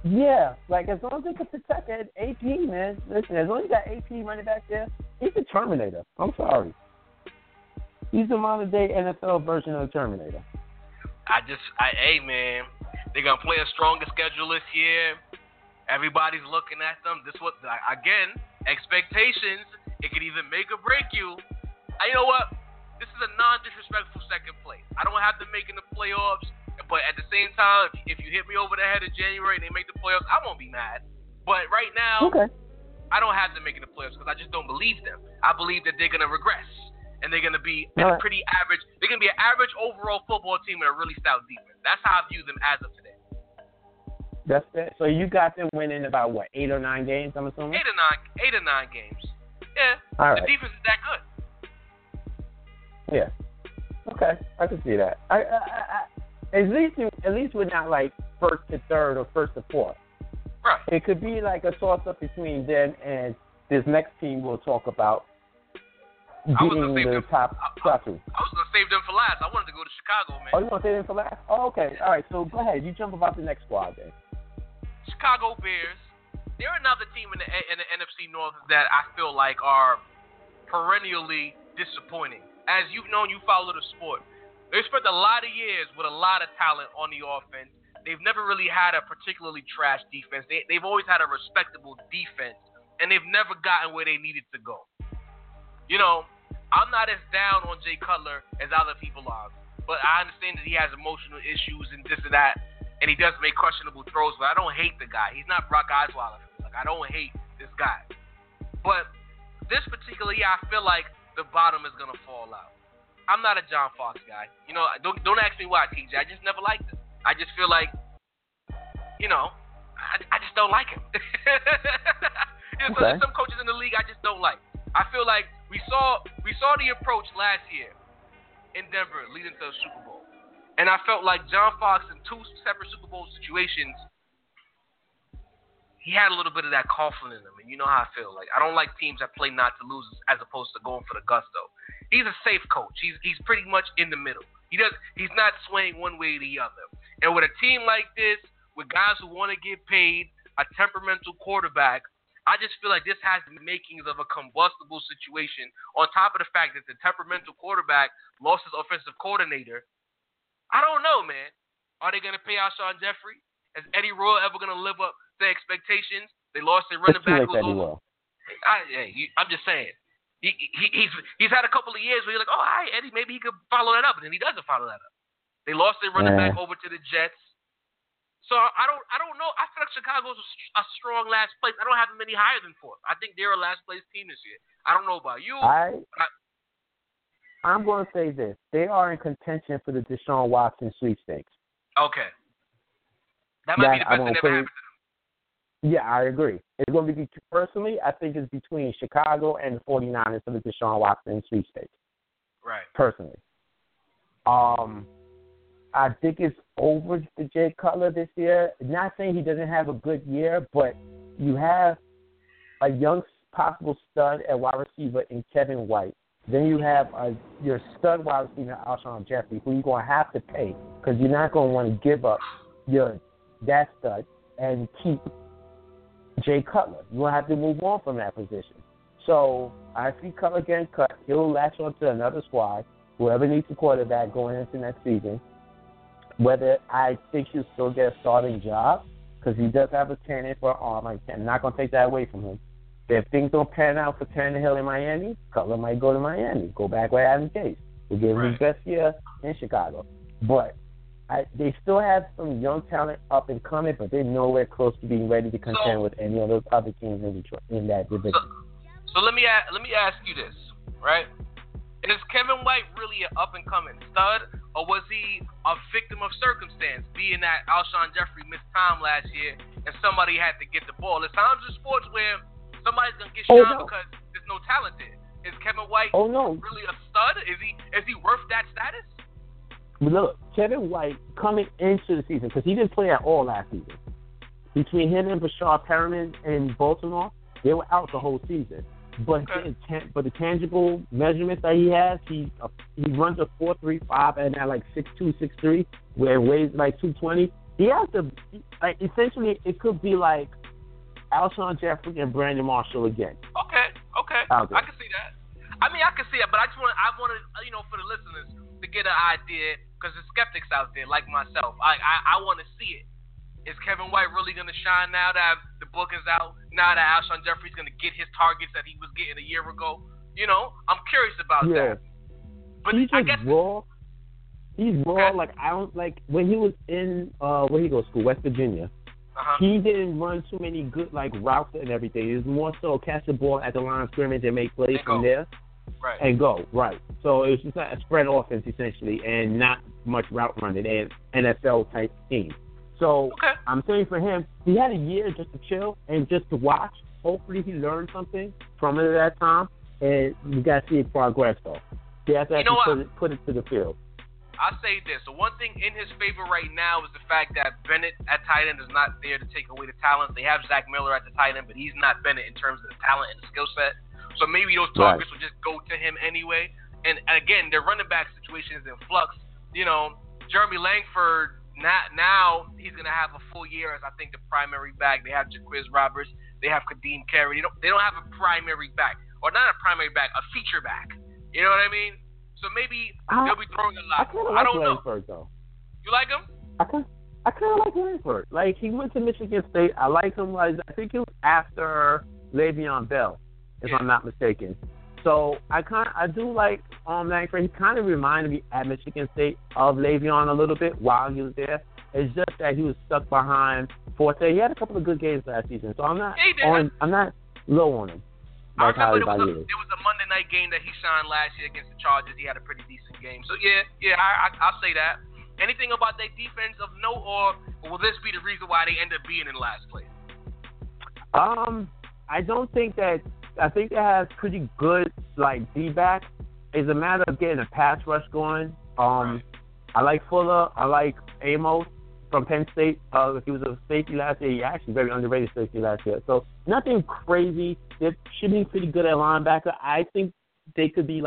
Yeah, like as long as they can protect AP, man. Listen, as long as you got AP running back there, he's the Terminator. I'm sorry. He's the modern day NFL version of the Terminator. Hey man, they're gonna play a stronger schedule this year. Everybody's looking at them. Expectations. It could either make or break you. You know what? This is a non-disrespectful second place. I don't have to make in the playoffs, but at the same time, if you hit me over the head in January and they make the playoffs, I won't be mad. But right now, I don't have to make in the playoffs because I just don't believe them. I believe that they're gonna regress. And they're going to be pretty average. They're going to be an average overall football team with a really stout defense. That's how I view them as of today. That's it. So you got them winning about, 8 or 9 games, I'm assuming? Eight or nine games. Yeah. All right. The defense is that good. Yeah. Okay. I can see that. At least we're not, like, 1st to 3rd or 1st to 4th. Right. It could be, like, a toss-up between them and this next team we'll talk about. I was gonna save them for last. I wanted to go to Chicago, man. Oh, you wanna save them for last? Oh, okay. All right. So go ahead. You jump about the next squad, then. Chicago Bears. They're another team in the NFC North that I feel like are perennially disappointing. As you've known, you follow the sport. They spent a lot of years with a lot of talent on the offense. They've never really had a particularly trash defense. They've always had a respectable defense, and they've never gotten where they needed to go. You know, I'm not as down on Jay Cutler as other people are, but I understand that he has emotional issues and this and that, and he does make questionable throws, but I don't hate the guy. He's not Brock Osweiler. Like, I don't hate this guy. But this particular year, I feel like the bottom is going to fall out. I'm not a John Fox guy. You know, don't ask me why, TJ. I just never liked him. I just feel like, you know, I just don't like him. Okay. So there's some coaches in the league I just don't like. I feel like we saw the approach last year in Denver leading to the Super Bowl. And I felt like John Fox in 2 separate Super Bowl situations, he had a little bit of that coughing in him. And you know how I feel. Like, I don't like teams that play not to lose as opposed to going for the gusto. He's a safe coach. He's pretty much in the middle. He's not swaying one way or the other. And with a team like this, with guys who want to get paid, a temperamental quarterback. I just feel like this has the makings of a combustible situation, on top of the fact that the temperamental quarterback lost his offensive coordinator. I don't know, man. Are they going to pay Alshon Jeffrey? Is Eddie Royal ever going to live up to expectations? They lost their running back. I'm just saying. He's had a couple of years where you're like, oh, hi, Eddie, maybe he could follow that up, and then he doesn't follow that up. They lost their running back over to the Jets. So I don't know. I feel like Chicago's a strong last place. I don't have them any higher than fourth. I think they're a last place team this year. I don't know about you. I'm going to say this: they are in contention for the Deshaun Watson sweepstakes. Okay, that might be the best thing that ever happened to them. Yeah, I agree. It's going to be personally. I think it's between Chicago and the 49ers for the Deshaun Watson sweepstakes. Right. Personally, I think it's over to Jay Cutler this year. Not saying he doesn't have a good year, but you have a young possible stud at wide receiver in Kevin White. Then you have your stud wide receiver, Alshon Jeffrey, who you're going to have to pay because you're not going to want to give up that stud and keep Jay Cutler. You're going to have to move on from that position. So I see Cutler getting cut. He'll latch on to another squad, whoever needs a quarterback going into next season. Whether I think he'll still get a starting job, because he does have a candidate for an arm. I'm not going to take that away from him. If things don't pan out for Tannehill in Miami, Cutler might go to Miami, go back where Adam Gase. We'll give him his best year in Chicago. But they still have some young talent up and coming, but they're nowhere close to being ready to contend with any of those other teams in Detroit in that division. So let me ask you this, right? Is Kevin White really an up-and-coming stud, or was he a victim of circumstance, being that Alshon Jeffrey missed time last year and somebody had to get the ball? There's times in sports where somebody's going to get shot because there's no talent there. Is Kevin White really a stud? Is he worth that status? Look, Kevin White coming into the season, because he didn't play at all last season. Between him and Bashar Perriman in Baltimore, they were out the whole season. But the tangible measurements that he has, he runs a 4.35 and at like 6'2", 6'3", where weighs like 220. He has to, like, essentially it could be like Alshon Jeffrey and Brandon Marshall again. Okay, I can see that. I mean, I can see it, but I wanted for the listeners to get an idea, because there's skeptics out there like myself. I want to see it. Is Kevin White really going to shine now that the book is out? Now that Alshon Jeffrey's going to get his targets that he was getting a year ago? I'm curious about that. But he's just raw. He's raw. Like, I don't like when he was in where he goes to school, West Virginia. He didn't run too many good routes and everything. It was more so catch the ball at the line of scrimmage and make plays from there. Right. And go so it was just like a spread offense essentially, and not much route running and NFL type team. So I'm saying for him, he had a year just to chill and just to watch. Hopefully he learned something from it at that time, and you got to see it progress, though. He has to put it to the field. I'll say this. The one thing in his favor right now is the fact that Bennett at tight end is not there to take away the talent. They have Zach Miller at the tight end, but he's not Bennett in terms of the talent and the skill set. So maybe those targets will just go to him anyway. And, again, their running back situation is in flux. Jeremy Langford, now he's going to have a full year as, I think, the primary back. They have Jaquiz Roberts. They have Kadeem Carey. They don't have a primary back. Or not a primary back, a feature back. You know what I mean? So maybe they'll be throwing a lot. I don't know. Though. You like him? I kind of like Langford. Like, he went to Michigan State. I like him. I think it was after Le'Veon Bell, if I'm not mistaken. So I do like Langford. He kind of reminded me at Michigan State of Le'Veon a little bit while he was there. It's just that he was stuck behind Forte. He had a couple of good games last season, so I'm not low on him. Like, I remember there was a Monday night game that he signed last year against the Chargers. He had a pretty decent game. So I'll say that. Anything about their defense of note, or will this be the reason why they end up being in last place? I don't think that. I think they have pretty good D-back. It's a matter of getting a pass rush going. I like Fuller. I like Amos from Penn State. He was a safety last year. He actually very underrated safety last year. So nothing crazy. They should be pretty good at linebacker. I think they could be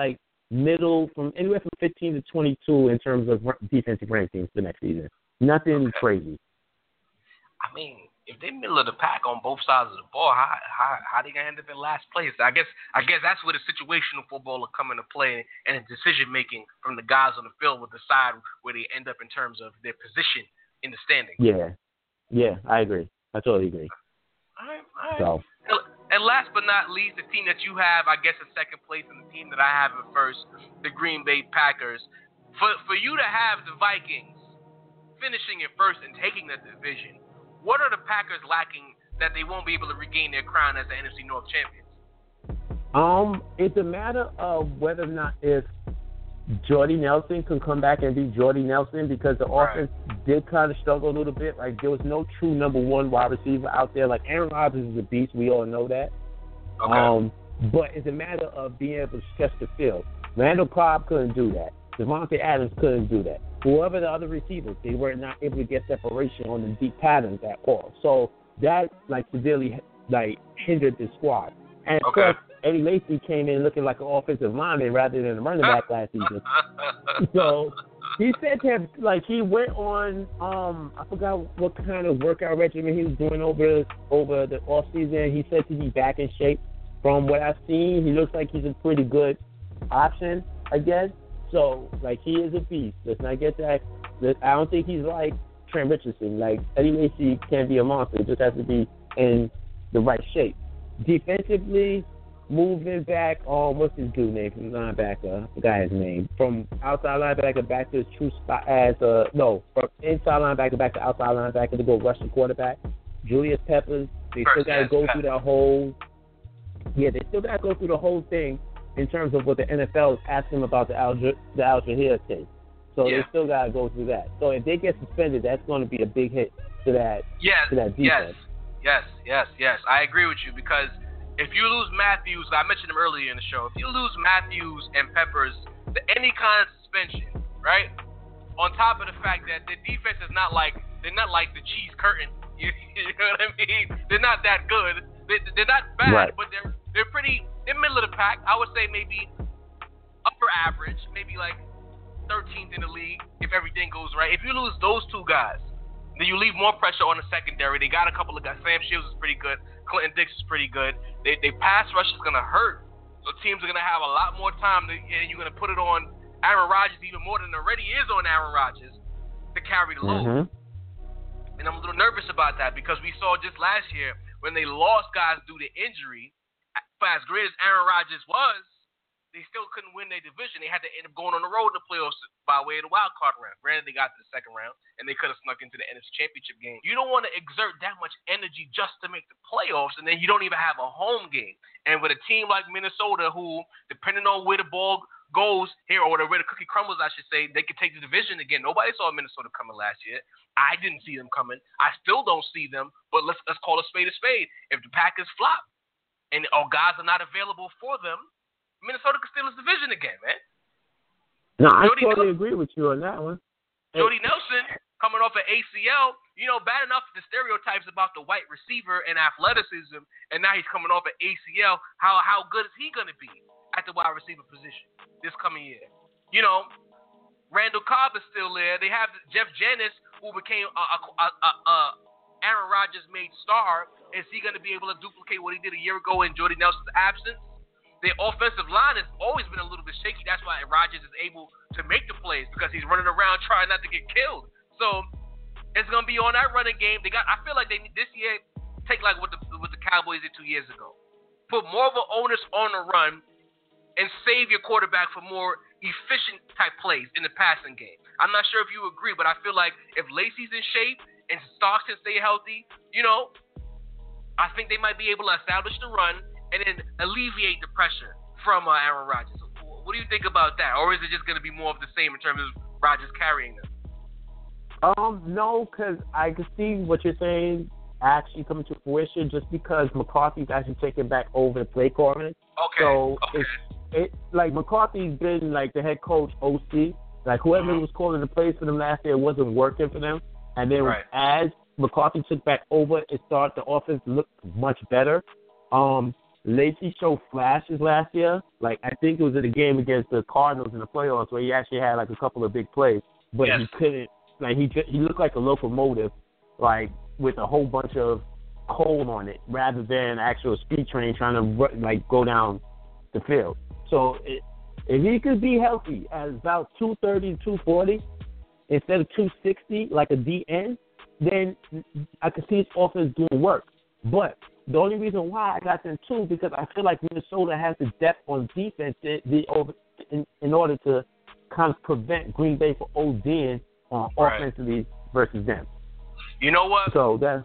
middle from anywhere from 15 to 22 in terms of defensive rankings the next season. Nothing crazy. I mean, if they're middle of the pack on both sides of the ball, how they gonna end up in last place? I guess that's where the situational football will come into play, and the decision making from the guys on the field will decide where they end up in terms of their position in the standings. Yeah, I agree. I totally agree. All right. So. And last but not least, the team that you have, I guess, in second place, and the team that I have in first, the Green Bay Packers. For you to have the Vikings finishing in first and taking the division, what are the Packers lacking that they won't be able to regain their crown as the NFC North champions? It's a matter of whether or not if Jordy Nelson can come back and be Jordy Nelson, because the offense did kind of struggle a little bit. Like, there was no true number one wide receiver out there. Like, Aaron Rodgers is a beast. We all know that. Okay. But it's a matter of being able to stretch the field. Randall Cobb couldn't do that. Devontae Adams couldn't do that. Whoever the other receivers, they were not able to get separation on the deep patterns at all. So that, like, severely, like, hindered the squad. And of course, Eddie Lacy came in looking like an offensive lineman rather than a running back last season. So he said to have, like, he went on, I forgot what kind of workout regimen he was doing over the off season. He said to be back in shape. From what I've seen, he looks like he's a pretty good option, I guess. So, like, he is a beast. Let's not get that. I don't think he's like Trent Richardson. Like, Eddie Lacy can't be a monster. He just has to be in the right shape. Defensively, moving back, what's his dude name from linebacker? I forgot his name. From outside linebacker back to his true spot from inside linebacker back to outside linebacker to go rush the quarterback. Julius Peppers. They still got to go through the whole thing in terms of what the NFL is asking about the Al Jazeera case. So they still got to go through that. So if they get suspended, that's going to be a big hit to that. Yes. To that defense. Yes. I agree with you, because if you lose Matthews, I mentioned him earlier in the show, if you lose Matthews and Peppers to any kind of suspension, right, on top of the fact that the defense is not like, they're not like the cheese curtain, you know what I mean? They're not that good. They're not bad, but they're pretty, they're middle of the pack. I would say maybe upper average, maybe like 13th in the league if everything goes right. If you lose those two guys, then you leave more pressure on the secondary. They got a couple of guys. Sam Shields is pretty good. Clinton Dix is pretty good. They pass rush is going to hurt. So teams are going to have a lot more time, and you're going to put it on Aaron Rodgers even more than already is on Aaron Rodgers to carry the load. Mm-hmm. And I'm a little nervous about that, because we saw just last year when they lost guys due to injury, as great as Aaron Rodgers was, they still couldn't win their division. They had to end up going on the road to the playoffs by way of the wild card round. Granted, they got to the second round, and they could have snuck into the NFC Championship game. You don't want to exert that much energy just to make the playoffs, and then you don't even have a home game. And with a team like Minnesota, who, depending on where the ball goes here, or where the cookie crumbles, I should say, they could take the division again. Nobody saw Minnesota coming last year. I didn't see them coming. I still don't see them, but let's call a spade a spade. If the Packers flop and all guys are not available for them, Minnesota could steal his division again, man. No, I totally agree with you on that one. Jordy Nelson, coming off an ACL, you know, bad enough the stereotypes about the white receiver and athleticism, and now he's coming off an ACL. How good is he going to be at the wide receiver position this coming year? You know, Randall Cobb is still there. They have Jeff Janis, who became a Aaron Rodgers made star. Is he going to be able to duplicate what he did a year ago in Jordy Nelson's absence? Their offensive line has always been a little bit shaky. That's why Rodgers is able to make the plays, because he's running around trying not to get killed. So it's gonna be on that running game. I feel like they need this year take like what the Cowboys did 2 years ago. Put more of an onus on the run and save your quarterback for more efficient type plays in the passing game. I'm not sure if you agree, but I feel like if Lacy's in shape and Starks can stay healthy, you know, I think they might be able to establish the run and then alleviate the pressure from Aaron Rodgers. What do you think about that? Or is it just going to be more of the same in terms of Rodgers carrying them? No, because I can see what you're saying actually coming to fruition, just because McCarthy's actually taking back over the play calling. Okay. So it's like McCarthy's been like the head coach, OC. Like whoever was calling the plays for them last year wasn't working for them. And then as McCarthy took back over, it started the offense look much better. Lacy showed flashes last year. Like, I think it was in the game against the Cardinals in the playoffs where he actually had, like, a couple of big plays. But he couldn't. Like, he looked like a locomotive like with a whole bunch of coal on it, rather than actual speed train trying to like go down the field. So if he could be healthy at about 230, 240 instead of 260 like a DN, then I could see his offense doing work. But the only reason why I got them too, because I feel like Minnesota has the depth on defense in order to kind of prevent Green Bay from ODing offensively versus them. You know what? So that's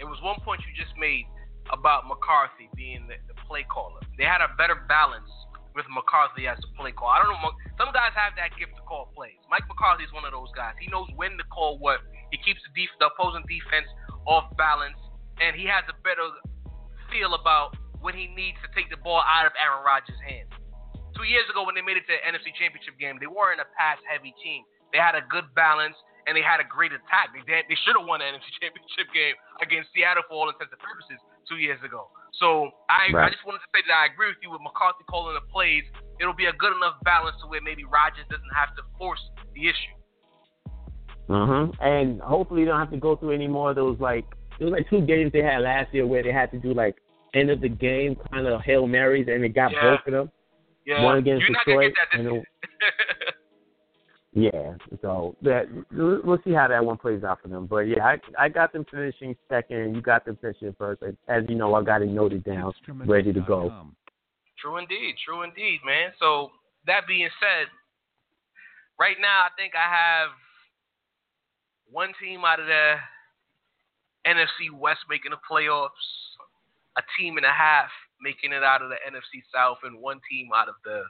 it was one point you just made about McCarthy being the play caller. They had a better balance with McCarthy as a play caller. I don't know. Some guys have that gift to call plays. Mike McCarthy is one of those guys. He knows when to call what. He keeps the opposing defense off balance, and he has a better feel about when he needs to take the ball out of Aaron Rodgers' hands. 2 years ago when they made it to the NFC Championship game, they weren't a pass-heavy team. They had a good balance, and they had a great attack. They should have won the NFC Championship game against Seattle for all intents and purposes 2 years ago. So I just wanted to say that I agree with you with McCarthy calling the plays. It'll be a good enough balance to where maybe Rodgers doesn't have to force the issue. And hopefully they don't have to go through any more of those, like, there was like two games they had last year where they had to do like end of the game kind of Hail Marys, and it got both of them. Yeah. One against Detroit. You're not going to get that this year. So that we'll see how that one plays out for them. But yeah, I got them finishing second. You got them finishing first. As you know, I got it noted down, ready to go. True indeed, man. So that being said, right now I think I have one team out of the NFC West making the playoffs, a team and a half making it out of the NFC South, and one team out of the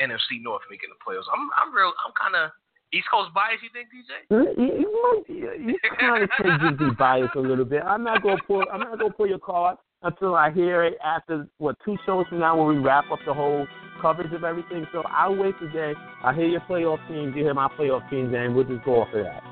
NFC North making the playoffs. I'm kind of East Coast biased, you think, DJ? You kind of think you be biased a little bit. I'm not gonna pull your card until I hear it after two shows from now when we wrap up the whole coverage of everything. So I'll wait today. I hear your playoff teams, you hear my playoff teams, and we'll just go off of that.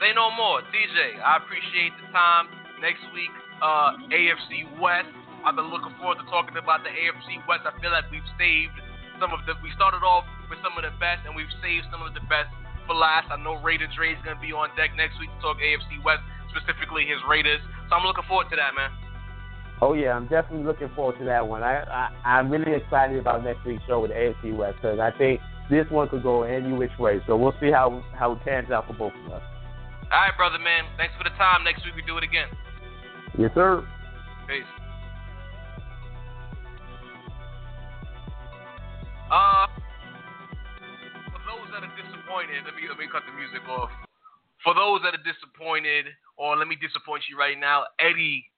Say no more, DJ. I appreciate the time. Next week, AFC West. I've been looking forward to talking about the AFC West. I feel like we've saved we started off with some of the best, and we've saved some of the best for last. I know Raider Dre's going to be on deck next week to talk AFC West, specifically his Raiders. So I'm looking forward to that, man. Oh, yeah, I'm definitely looking forward to that one. I'm really excited about next week's show with AFC West, because I think this one could go any which way. So we'll see how it pans out for both of us. All right, brother, man. Thanks for the time. Next week we do it again. Yes, sir. Peace. For those that are disappointed, let me cut the music off. For those that are disappointed, or let me disappoint you right now, Eddie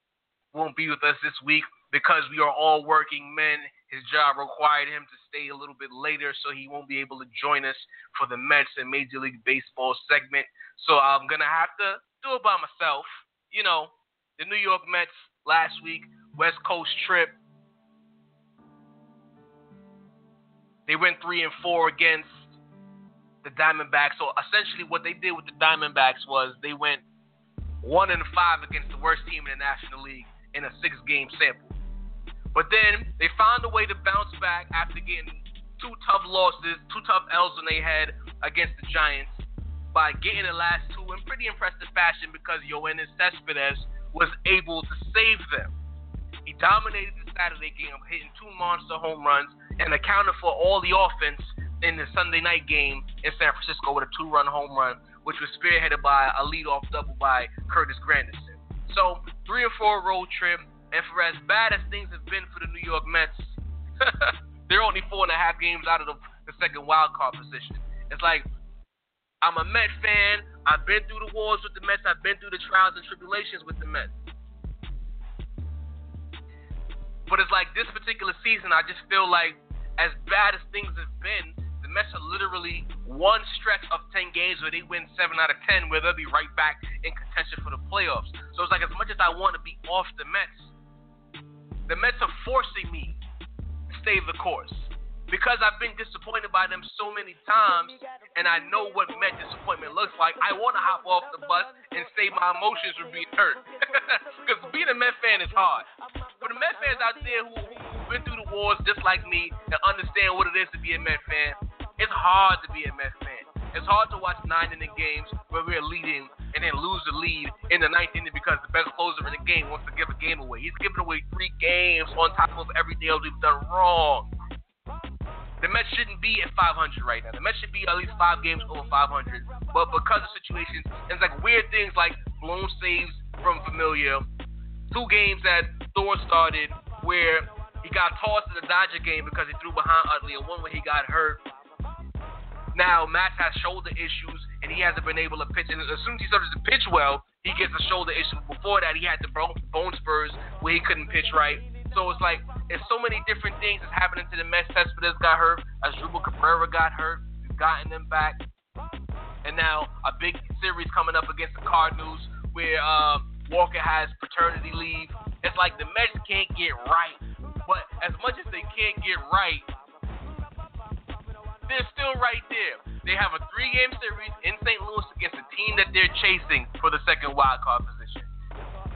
won't be with us this week because we are all working men. His job required him to stay a little bit later, so he won't be able to join us for the Mets and Major League Baseball segment. So I'm going to have to do it by myself. You know, the New York Mets last week, West Coast trip. They went 3-4 against the Diamondbacks. So essentially what they did with the Diamondbacks was they went 1-5 against the worst team in the National League in a 6-game sample. But then they found a way to bounce back after getting two tough L's on their head against the Giants by getting the last two in pretty impressive fashion, because Yoenis Cespedes was able to save them. He dominated the Saturday game, hitting two monster home runs, and accounted for all the offense in the Sunday night game in San Francisco with a 2-run home run, which was spearheaded by a leadoff double by Curtis Granderson. So 3-4 road trip. And for as bad as things have been for the New York Mets, they're only 4.5 games out of the second wild card position. It's like, I'm a Mets fan. I've been through the wars with the Mets. I've been through the trials and tribulations with the Mets. But it's like this particular season, I just feel like as bad as things have been, the Mets are literally one stretch of 10 games where they win 7 out of 10, where they'll be right back in contention for the playoffs. So it's like, as much as I want to be off the Mets, the Mets are forcing me to stay the course, because I've been disappointed by them so many times, and I know what Met disappointment looks like. I want to hop off the bus and save my emotions from being hurt, because being a Met fan is hard. For the Met fans out there who've been through the wars just like me and understand what it is to be a Met fan, it's hard to be a Met fan. It's hard to watch 9-inning games where we're leading and then lose the lead in the ninth inning because the best closer in the game wants to give a game away. He's giving away 3 games on top of everything else we've done wrong. The Mets shouldn't be at 500 right now. The Mets should be at least 5 games over 500. But because of situations, it's like weird things like blown saves from Familia, 2 games that Thor started where he got tossed in the Dodger game because he threw behind Utley, and one where he got hurt. Now, Max has shoulder issues, and he hasn't been able to pitch. And as soon as he starts to pitch well, he gets a shoulder issue. Before that, he had the bone spurs where he couldn't pitch right. So it's like, there's so many different things that's happening to the Mets. Cespedes got hurt. Asdrubal Cabrera got hurt. We've gotten them back. And now a big series coming up against the Cardinals where Walker has paternity leave. It's like the Mets can't get right. But as much as they can't get right, they're still right there. They have a 3-game series in St. Louis against a team that they're chasing for the second wild card position.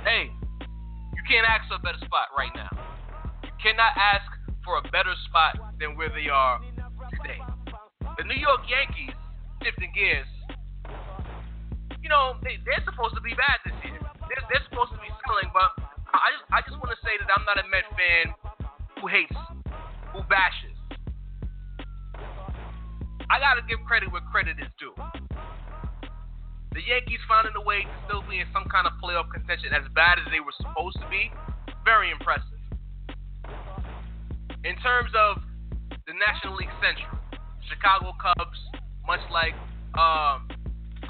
Hey, you can't ask for a better spot right now. Cannot ask for a better spot than where they are today. The New York Yankees, shifting gears, you know, they're supposed to be bad this year. They're supposed to be selling, but I just want to say that I'm not a Met fan who hates, who bashes. I got to give credit where credit is due. The Yankees finding a way to still be in some kind of playoff contention as bad as they were supposed to be, very impressive. In terms of the National League Central, Chicago Cubs, much like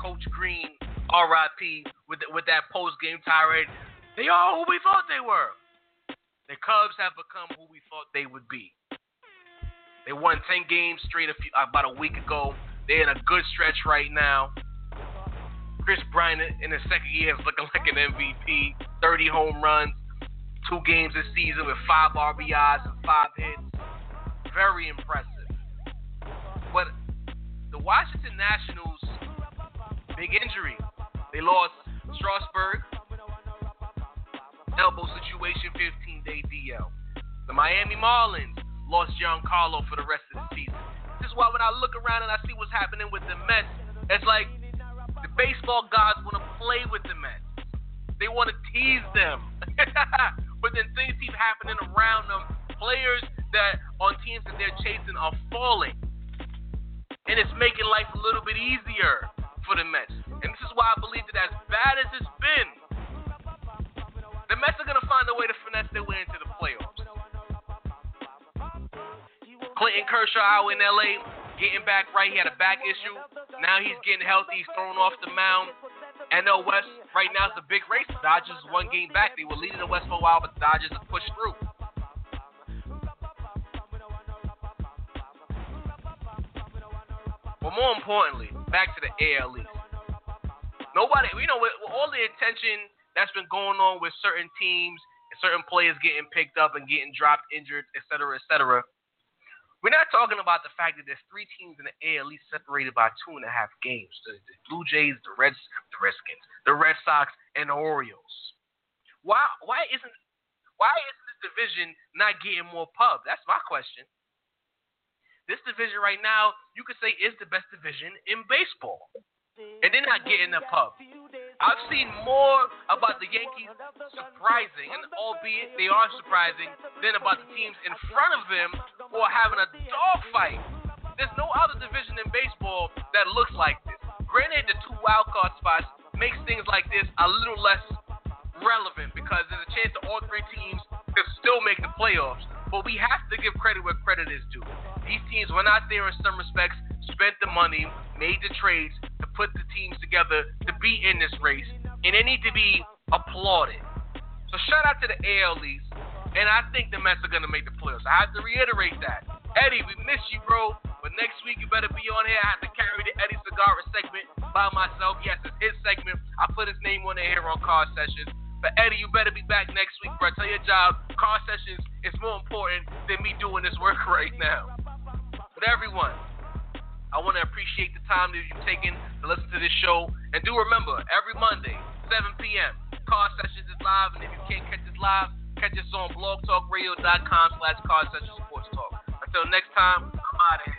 Coach Green, RIP, with that post-game tirade, they are who we thought they were. The Cubs have become who we thought they would be. They won 10 games straight about a week ago. They're in a good stretch right now. Chris Bryant in his second year is looking like an MVP, 30 home runs. 2 games this season with 5 RBIs and 5 hits. Very impressive. But the Washington Nationals, big injury. They lost Strasburg, elbow situation, 15-day DL. The Miami Marlins lost Giancarlo for the rest of the season. This is why when I look around and I see what's happening with the Mets, it's like the baseball gods want to play with the Mets. They want to tease them. But then things keep happening around them. Players that on teams that they're chasing are falling. And it's making life a little bit easier for the Mets. And this is why I believe that as bad as it's been, the Mets are going to find a way to finesse their way into the playoffs. Clayton Kershaw out in L.A., getting back right. He had a back issue. Now he's getting healthy. He's thrown off the mound. NL West. Right now, it's a big race. The Dodgers 1 game back. They were leading the West for a while, but the Dodgers have pushed through. But more importantly, back to the AL East. Nobody, you know, with all the attention that's been going on with certain teams and certain players getting picked up and getting dropped, injured, et cetera, we're not talking about the fact that there's 3 teams in the AL East separated by 2.5 games. The Blue Jays, the Reds, the Redskins, the Red Sox, and the Orioles. Why isn't this division not getting more pub? That's my question. This division right now, you could say, is the best division in baseball. And they're not getting the pub. I've seen more about the Yankees surprising, and albeit they are surprising, than about the teams in front of them who are having a dogfight. There's no other division in baseball that looks like this. Granted, the 2 wild card spots makes things like this a little less relevant because there's a chance that all 3 teams could still make the playoffs. But we have to give credit where credit is due. These teams went out there in some respects, spent the money, made the trades to put the teams together to be in this race, and they need to be applauded. So shout out to the AL East, and I think the Mets are going to make the playoffs. I have to reiterate that. Eddie, we miss you, bro, but next week you better be on here. I have to carry the Eddie Segarra segment by myself. Yes, it's his segment. I put his name on the here on Car Sessions. But Eddie, you better be back next week, bro. Tell your job, Car Sessions is more important than me doing this work right now. But everyone, I want to appreciate the time that you've taken to listen to this show. And do remember, every Monday, 7 p.m., Car Sessions is live. And if you can't catch us live, catch us on blogtalkradio.com/Car Sessions Sports Talk. Until next time, I'm out of here.